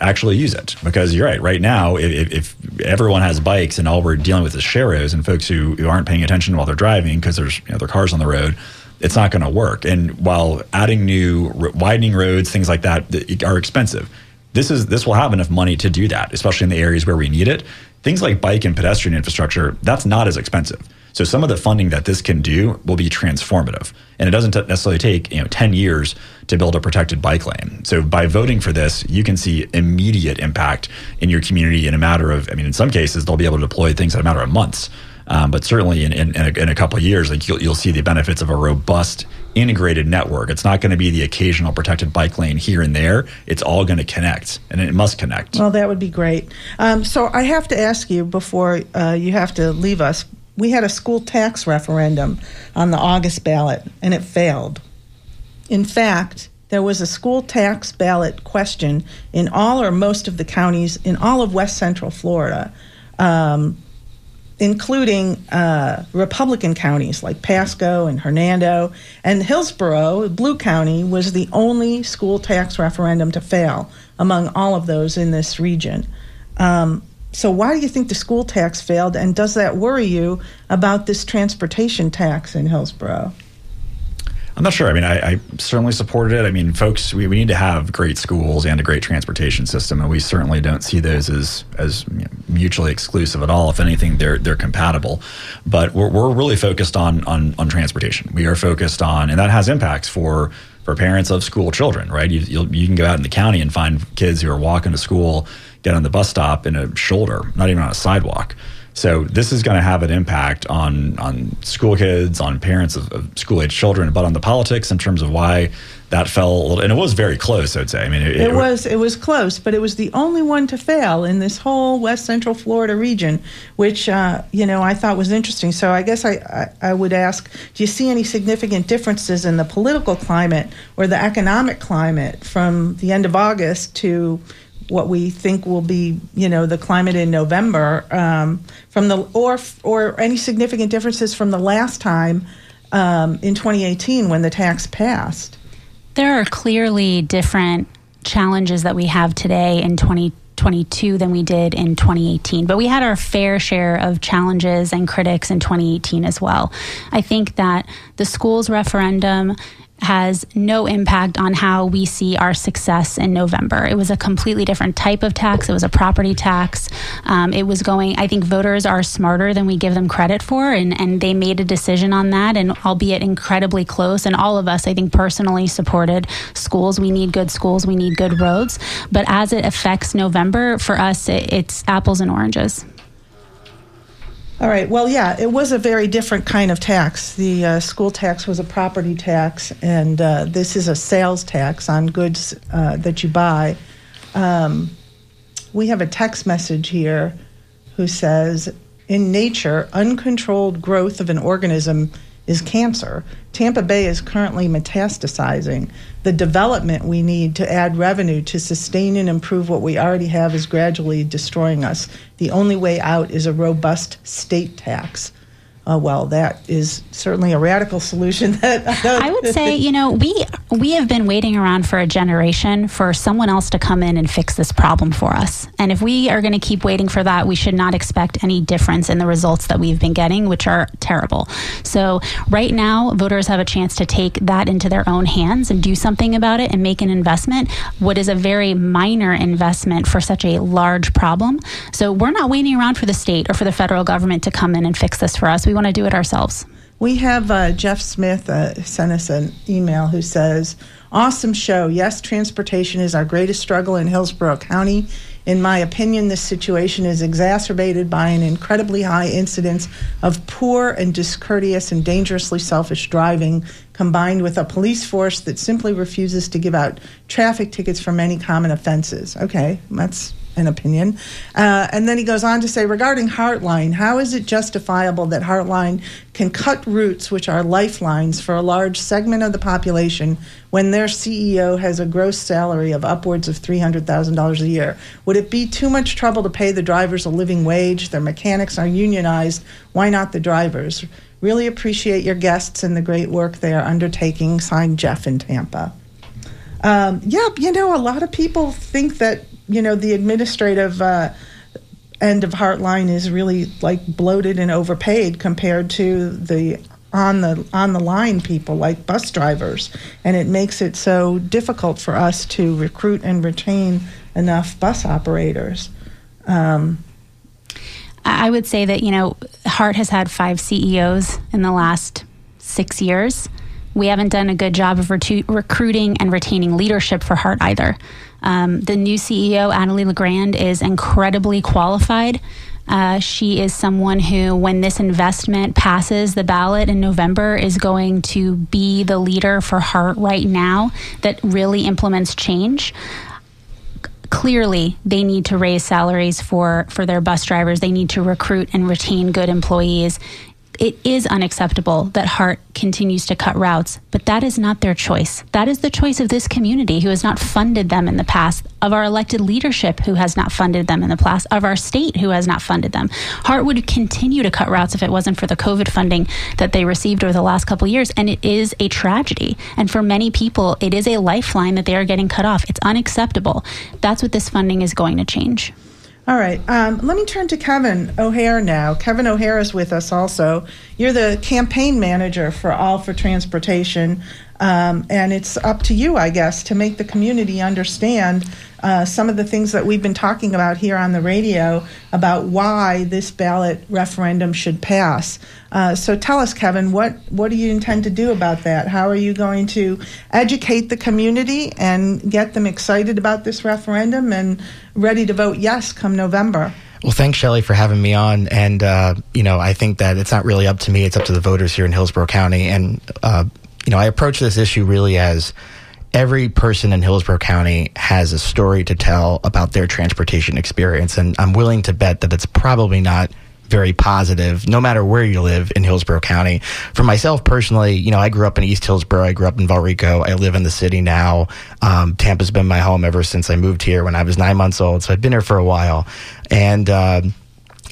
actually use it. Because you're right, right now, if, if everyone has bikes and all we're dealing with is sharrows and folks who, who aren't paying attention while they're driving because there's you know, their cars on the road, it's not going to work. And while adding new, widening roads, things like that are expensive, this is this will have enough money to do that, especially in the areas where we need it. Things like bike and pedestrian infrastructure, that's not as expensive. So some of the funding that this can do will be transformative. And it doesn't t- necessarily take you know ten years to build a protected bike lane. So by voting for this, you can see immediate impact in your community in a matter of, I mean, in some cases, they'll be able to deploy things in a matter of months. Um, but certainly in, in, in, a, in a couple of years, like you'll, you'll see the benefits of a robust integrated network. It's not going to be the occasional protected bike lane here and there. It's all going to connect, and it must connect. Well, that would be great. Um, so I have to ask you before uh, you have to leave us, we had a school tax referendum on the August ballot, and it failed. In fact, there was a school tax ballot question in all or most of the counties in all of West Central Florida, um, including uh, Republican counties like Pasco and Hernando. And Hillsborough, Blue County, was the only school tax referendum to fail among all of those in this region. Um, So why do you think the school tax failed, and does that worry you about this transportation tax in Hillsborough? I'm not sure. I mean, I, I certainly supported it. I mean, folks, we, we need to have great schools and a great transportation system, and we certainly don't see those as as you know, mutually exclusive at all. If anything, they're they're compatible. But we're we're really focused on on on transportation. We are focused on, and that has impacts for. For parents of school children, right? You you'll, you can go out in the county and find kids who are walking to school, get on the bus stop in a shoulder, not even on a sidewalk. So this is going to have an impact on on school kids, on parents of, of school-age children, but on the politics in terms of why that fell a little, and it was very close, I'd say. I mean, it, it, it was it was close, but it was the only one to fail in this whole West Central Florida region, which uh, you know I thought was interesting. So I guess I, I I would ask, do you see any significant differences in the political climate or the economic climate from the end of August to what we think will be, you know, the climate in November, um, from the or or any significant differences from the last time um, in twenty eighteen when the tax passed? There are clearly different challenges that we have today in twenty twenty-two than we did in twenty eighteen. But we had our fair share of challenges and critics in twenty eighteen as well. I think that the schools referendum has no impact on how we see our success in November. It was a completely different type of tax. It was a property tax. Um, it was going, I think voters are smarter than we give them credit for, and, and they made a decision on that, and albeit incredibly close. And all of us, I think, personally supported schools. We need good schools. We need good roads. But as it affects November, for us, it, it's apples and oranges. All right. Well, yeah, it was a very different kind of tax. The uh, school tax was a property tax, and uh, this is a sales tax on goods uh, that you buy. Um, we have a text message here who says, in nature, uncontrolled growth of an organism is cancer. Tampa Bay is currently metastasizing. The development we need to add revenue to sustain and improve what we already have is gradually destroying us. The only way out is a robust state tax. Uh, well, that is certainly a radical solution. That uh, I would say, you know, we we have been waiting around for a generation for someone else to come in and fix this problem for us. And if we are going to keep waiting for that, we should not expect any difference in the results that we've been getting, which are terrible. So right now, voters have a chance to take that into their own hands and do something about it and make an investment, what is a very minor investment for such a large problem. So we're not waiting around for the state or for the federal government to come in and fix this for us. We want to do it ourselves. We have uh, Jeff Smith uh, sent us an email who says, awesome show. Yes, transportation is our greatest struggle in Hillsborough County. In my opinion, this situation is exacerbated by an incredibly high incidence of poor and discourteous and dangerously selfish driving, combined with a police force that simply refuses to give out traffic tickets for many common offenses. Okay, that's an opinion. Uh, and then he goes on to say, regarding Heartline, how is it justifiable that Heartline can cut routes which are lifelines for a large segment of the population when their C E O has a gross salary of upwards of three hundred thousand dollars a year? Would it be too much trouble to pay the drivers a living wage? Their mechanics are unionized. Why not the drivers? Really appreciate your guests and the great work they are undertaking. Signed, Jeff in Tampa. Um, yeah, you know, a lot of people think that you know, the administrative uh, end of Heartline is really like bloated and overpaid compared to the on the on the line people like bus drivers, and it makes it so difficult for us to recruit and retain enough bus operators. Um, I would say that you know, Hart has had five C E Os in the last six years. We haven't done a good job of retu- recruiting and retaining leadership for Hart either. Um, the new C E O, Annalie LeGrand, is incredibly qualified. Uh, she is someone who, when this investment passes the ballot in November, is going to be the leader for Hart right now that really implements change. Clearly, they need to raise salaries for, for their bus drivers. They need to recruit and retain good employees. It is unacceptable that Hart continues to cut routes, but that is not their choice. That is the choice of this community who has not funded them in the past, of our elected leadership who has not funded them in the past, of our state who has not funded them. Hart would continue to cut routes if it wasn't for the COVID funding that they received over the last couple of years, and it is a tragedy. And for many people, it is a lifeline that they are getting cut off. It's unacceptable. That's what this funding is going to change. All right. Um, let me turn to Kevin O'Hare now. Kevin O'Hare is with us also. You're the campaign manager for All for Transportation, um, and it's up to you, I guess, to make the community understand uh, some of the things that we've been talking about here on the radio about why this ballot referendum should pass. Uh, so tell us, Kevin, what, what do you intend to do about that? How are you going to educate the community and get them excited about this referendum and ready to vote yes come November? Well, thanks, Shelley, for having me on. And, uh, you know, I think that it's not really up to me. It's up to the voters here in Hillsborough County. And, uh, you know, I approach this issue really as every person in Hillsborough County has a story to tell about their transportation experience. And I'm willing to bet that it's probably not very positive, no matter where you live in Hillsborough County. For myself personally, you know, I grew up in East Hillsborough. I grew up in Valrico. I live in the city now. Um, Tampa's been my home ever since I moved here when I was nine months old. So I've been here for a while. And uh,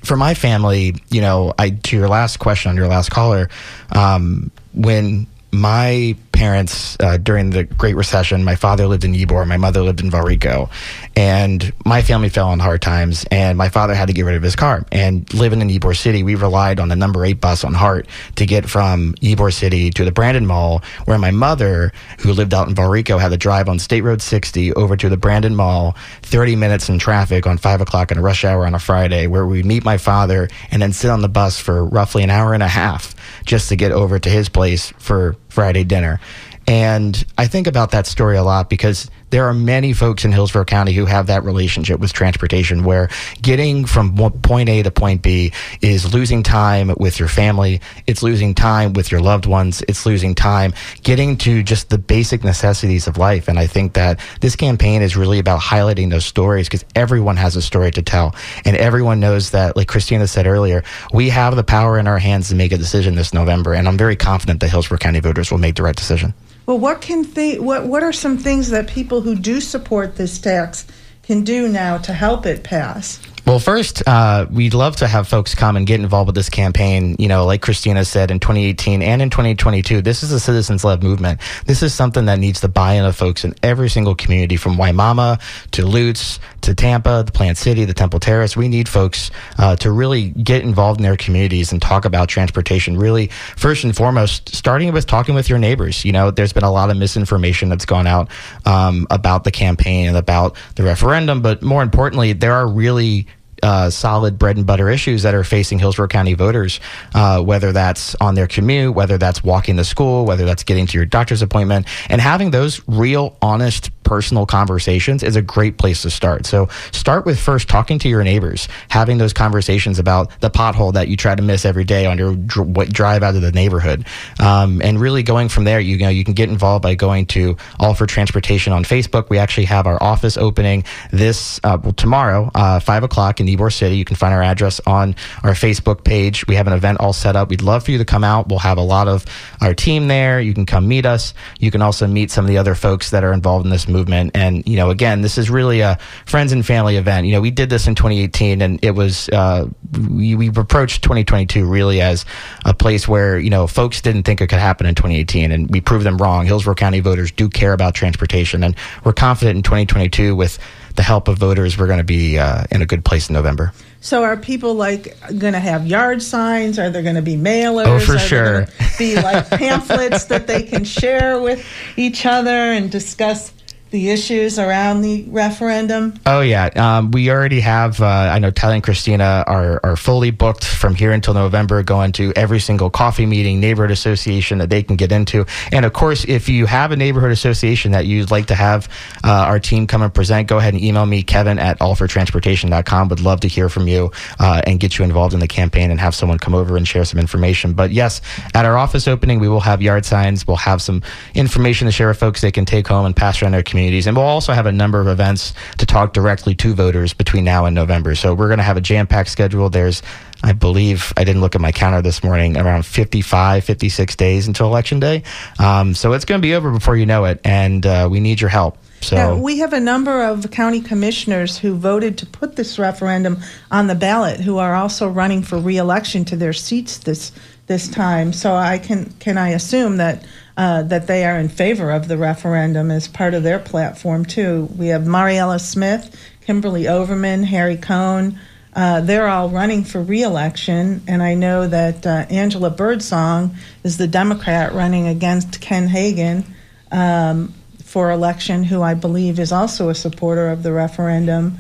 for my family, you know, I, to your last question on your last caller, um, when my parents, uh, during the Great Recession, my father lived in Ybor, my mother lived in Valrico, and my family fell on hard times, and my father had to get rid of his car. And living in Ybor City, we relied on the number eight bus on Hart to get from Ybor City to the Brandon Mall, where my mother, who lived out in Valrico, had to drive on State Road sixty over to the Brandon Mall, thirty minutes in traffic on five o'clock in a rush hour on a Friday, where we meet my father and then sit on the bus for roughly an hour and a half just to get over to his place for Friday dinner. And I think about that story a lot because there are many folks in Hillsborough County who have that relationship with transportation, where getting from point A to point B is losing time with your family, it's losing time with your loved ones, it's losing time getting to just the basic necessities of life. And I think that this campaign is really about highlighting those stories, because everyone has a story to tell, and everyone knows that, like Christina said earlier, we have the power in our hands to make a decision this November, and I'm very confident that Hillsborough County voters will make the right decision. Well, what can th- what what are some things that people who do support this tax can do now to help it pass? Well, first, uh, we'd love to have folks come and get involved with this campaign. You know, like Christina said, in twenty eighteen and in twenty twenty-two, this is a citizens-led movement. This is something that needs the buy-in of folks in every single community, from Waimama to Lutz to Tampa, the Plant City, the Temple Terrace. We need folks uh, to really get involved in their communities and talk about transportation. Really, first and foremost, starting with talking with your neighbors. You know, there's been a lot of misinformation that's gone out um, about the campaign and about the referendum, but more importantly, there are really Uh, solid bread and butter issues that are facing Hillsborough County voters, uh, whether that's on their commute, whether that's walking to school, whether that's getting to your doctor's appointment. And having those real, honest, personal conversations is a great place to start. So start with first talking to your neighbors, having those conversations about the pothole that you try to miss every day on your dr- drive out of the neighborhood. Um, and really going from there, you know, you can get involved by going to All for Transportation on Facebook. We actually have our office opening this uh, well, tomorrow, uh, five o'clock in the Ybor City. You can find our address on our Facebook page. We have an event all set up. We'd love for you to come out. We'll have a lot of our team there. You can come meet us. You can also meet some of the other folks that are involved in this movement. And, you know, again, this is really a friends and family event. You know, we did this in twenty eighteen, and it was, uh, we, we approached twenty twenty-two really as a place where, you know, folks didn't think it could happen in twenty eighteen, and we proved them wrong. Hillsborough County voters do care about transportation, and we're confident in twenty twenty-two with the help of voters, we're going to be uh, in a good place in November. So are people, like, going to have yard signs? Are there going to be mailers? Oh, for are sure. Are there going to be, like, pamphlets that they can share with each other and discuss the issues around the referendum? Oh, yeah. Um, we already have, uh, I know Tyler and Christina are, are fully booked from here until November, going to every single coffee meeting, neighborhood association that they can get into. And, of course, if you have a neighborhood association that you'd like to have uh, our team come and present, go ahead and email me, Kevin at all for transportation dot com. Would love to hear from you uh, and get you involved in the campaign and have someone come over and share some information. But, yes, at our office opening, we will have yard signs. We'll have some information to share with folks they can take home and pass around their community. And we'll also have a number of events to talk directly to voters between now and November. So we're going to have a jam-packed schedule. There's, I believe, I didn't look at my calendar this morning, around fifty-five, fifty-six days until Election Day. Um, so it's going to be over before you know it, and uh, we need your help. So now, we have a number of county commissioners who voted to put this referendum on the ballot who are also running for re-election to their seats this this time. So I can can I assume that Uh, that they are in favor of the referendum as part of their platform, too. We have Mariella Smith, Kimberly Overman, Harry Cohen. Uh, they're all running for re-election, and I know that uh, Angela Birdsong is the Democrat running against Ken Hagan um, for election, who I believe is also a supporter of the referendum.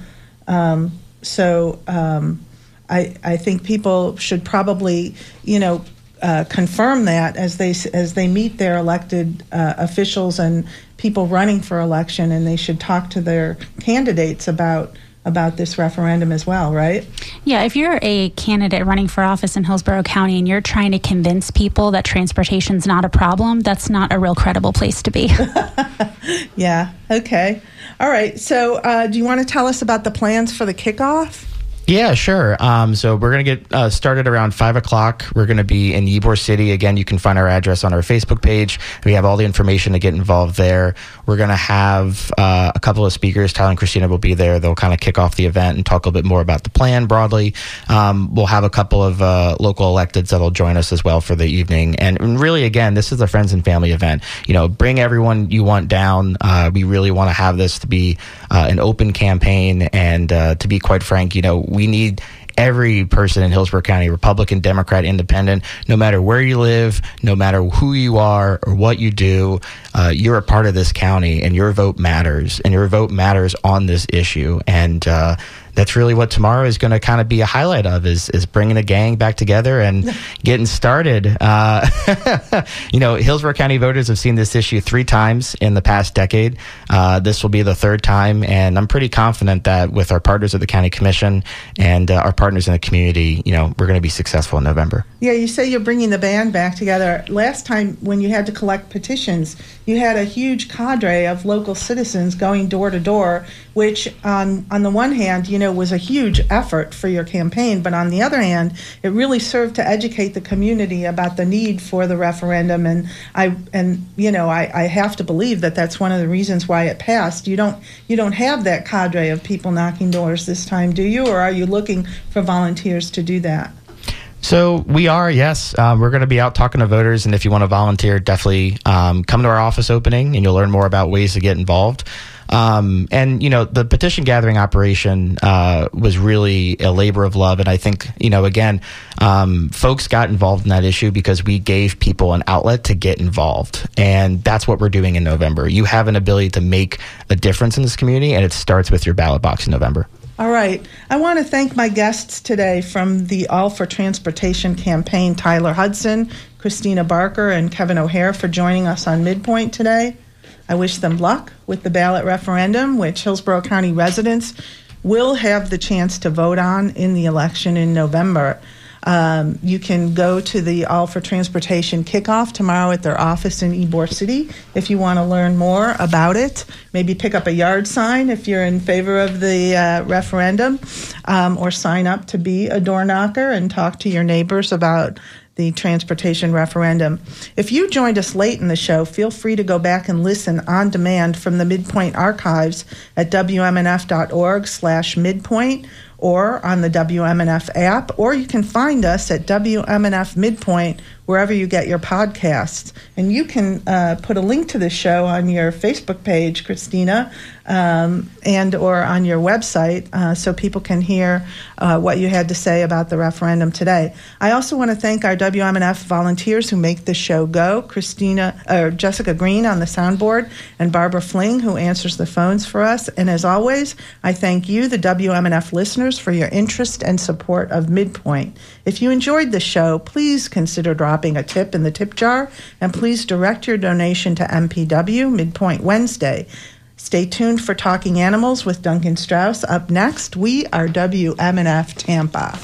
Um, so um, I, I think people should probably, you know, uh, confirm that as they as they meet their elected uh, officials and people running for election, and they should talk to their candidates about. about this referendum as well, right? Yeah, if you're a candidate running for office in Hillsborough County and you're trying to convince people that transportation's not a problem, that's not a real credible place to be. Yeah, okay. All right, so uh, do you want to tell us about the plans for the kickoff? Yeah, sure. Um, so we're going to get uh, started around five o'clock. We're going to be in Ybor City. Again, you can find our address on our Facebook page. We have all the information to get involved there. We're going to have uh, a couple of speakers. Tyler and Christina will be there. They'll kind of kick off the event and talk a little bit more about the plan broadly. Um, we'll have a couple of uh, local electeds that will join us as well for the evening. And, and really, again, this is a friends and family event. You know, bring everyone you want down. Uh, we really want to have this to be uh, an open campaign. And uh, to be quite frank, you know, we need every person in Hillsborough County, Republican, Democrat, Independent, no matter where you live, no matter who you are or what you do, uh, you're a part of this county, and your vote matters, and your vote matters on this issue. And uh, that's really what tomorrow is going to kind of be a highlight of, is is bringing the gang back together and getting started. Uh, you know, Hillsborough County voters have seen this issue three times in the past decade. Uh, this will be the third time, and I'm pretty confident that with our partners at the County Commission and uh, our partners in the community, you know, we're going to be successful in November. Yeah, you say you're bringing the band back together. Last time when you had to collect petitions, you had a huge cadre of local citizens going door to door, which on, on the one hand, you know, was a huge effort for your campaign. But on the other hand, it really served to educate the community about the need for the referendum. And, I, and you know, I, I have to believe that that's one of the reasons why it passed. You don't, you don't have that cadre of people knocking doors this time, do you? Or are you looking for volunteers to do that? So we are, yes. Um, we're going to be out talking to voters, and if you want to volunteer, definitely um, come to our office opening, and you'll learn more about ways to get involved. Um, and, you know, the petition gathering operation uh, was really a labor of love. And I think, you know, again, um, folks got involved in that issue because we gave people an outlet to get involved. And that's what we're doing in November. You have an ability to make a difference in this community, and it starts with your ballot box in November. All right. I want to thank my guests today from the All for Transportation campaign, Tyler Hudson, Christina Barker, and Kevin O'Hare, for joining us on Midpoint today. I wish them luck with the ballot referendum, which Hillsborough County residents will have the chance to vote on in the election in November. Um, you can go to the All for Transportation kickoff tomorrow at their office in Ybor City if you want to learn more about it. Maybe pick up a yard sign if you're in favor of the uh, referendum, um, or sign up to be a door knocker and talk to your neighbors about the transportation referendum. If you joined us late in the show, feel free to go back and listen on demand from the Midpoint archives at w m n f dot org slash midpoint or on the W M N F app, or you can find us at W M N F Midpoint wherever you get your podcasts. And you can uh, put a link to this show on your Facebook page, Christina, um, and or on your website, uh, so people can hear uh, what you had to say about the referendum today. I also want to thank our W M N F volunteers who make this show go, Christina or Jessica Green on the soundboard, and Barbara Fling, who answers the phones for us. And as always, I thank you, the W M N F listeners, for your interest and support of Midpoint. If you enjoyed the show, please consider dropping dropping a tip in the tip jar, and please direct your donation to M P W Midpoint Wednesday. Stay tuned for Talking Animals with Duncan Strauss. Up next, we are W M N F Tampa.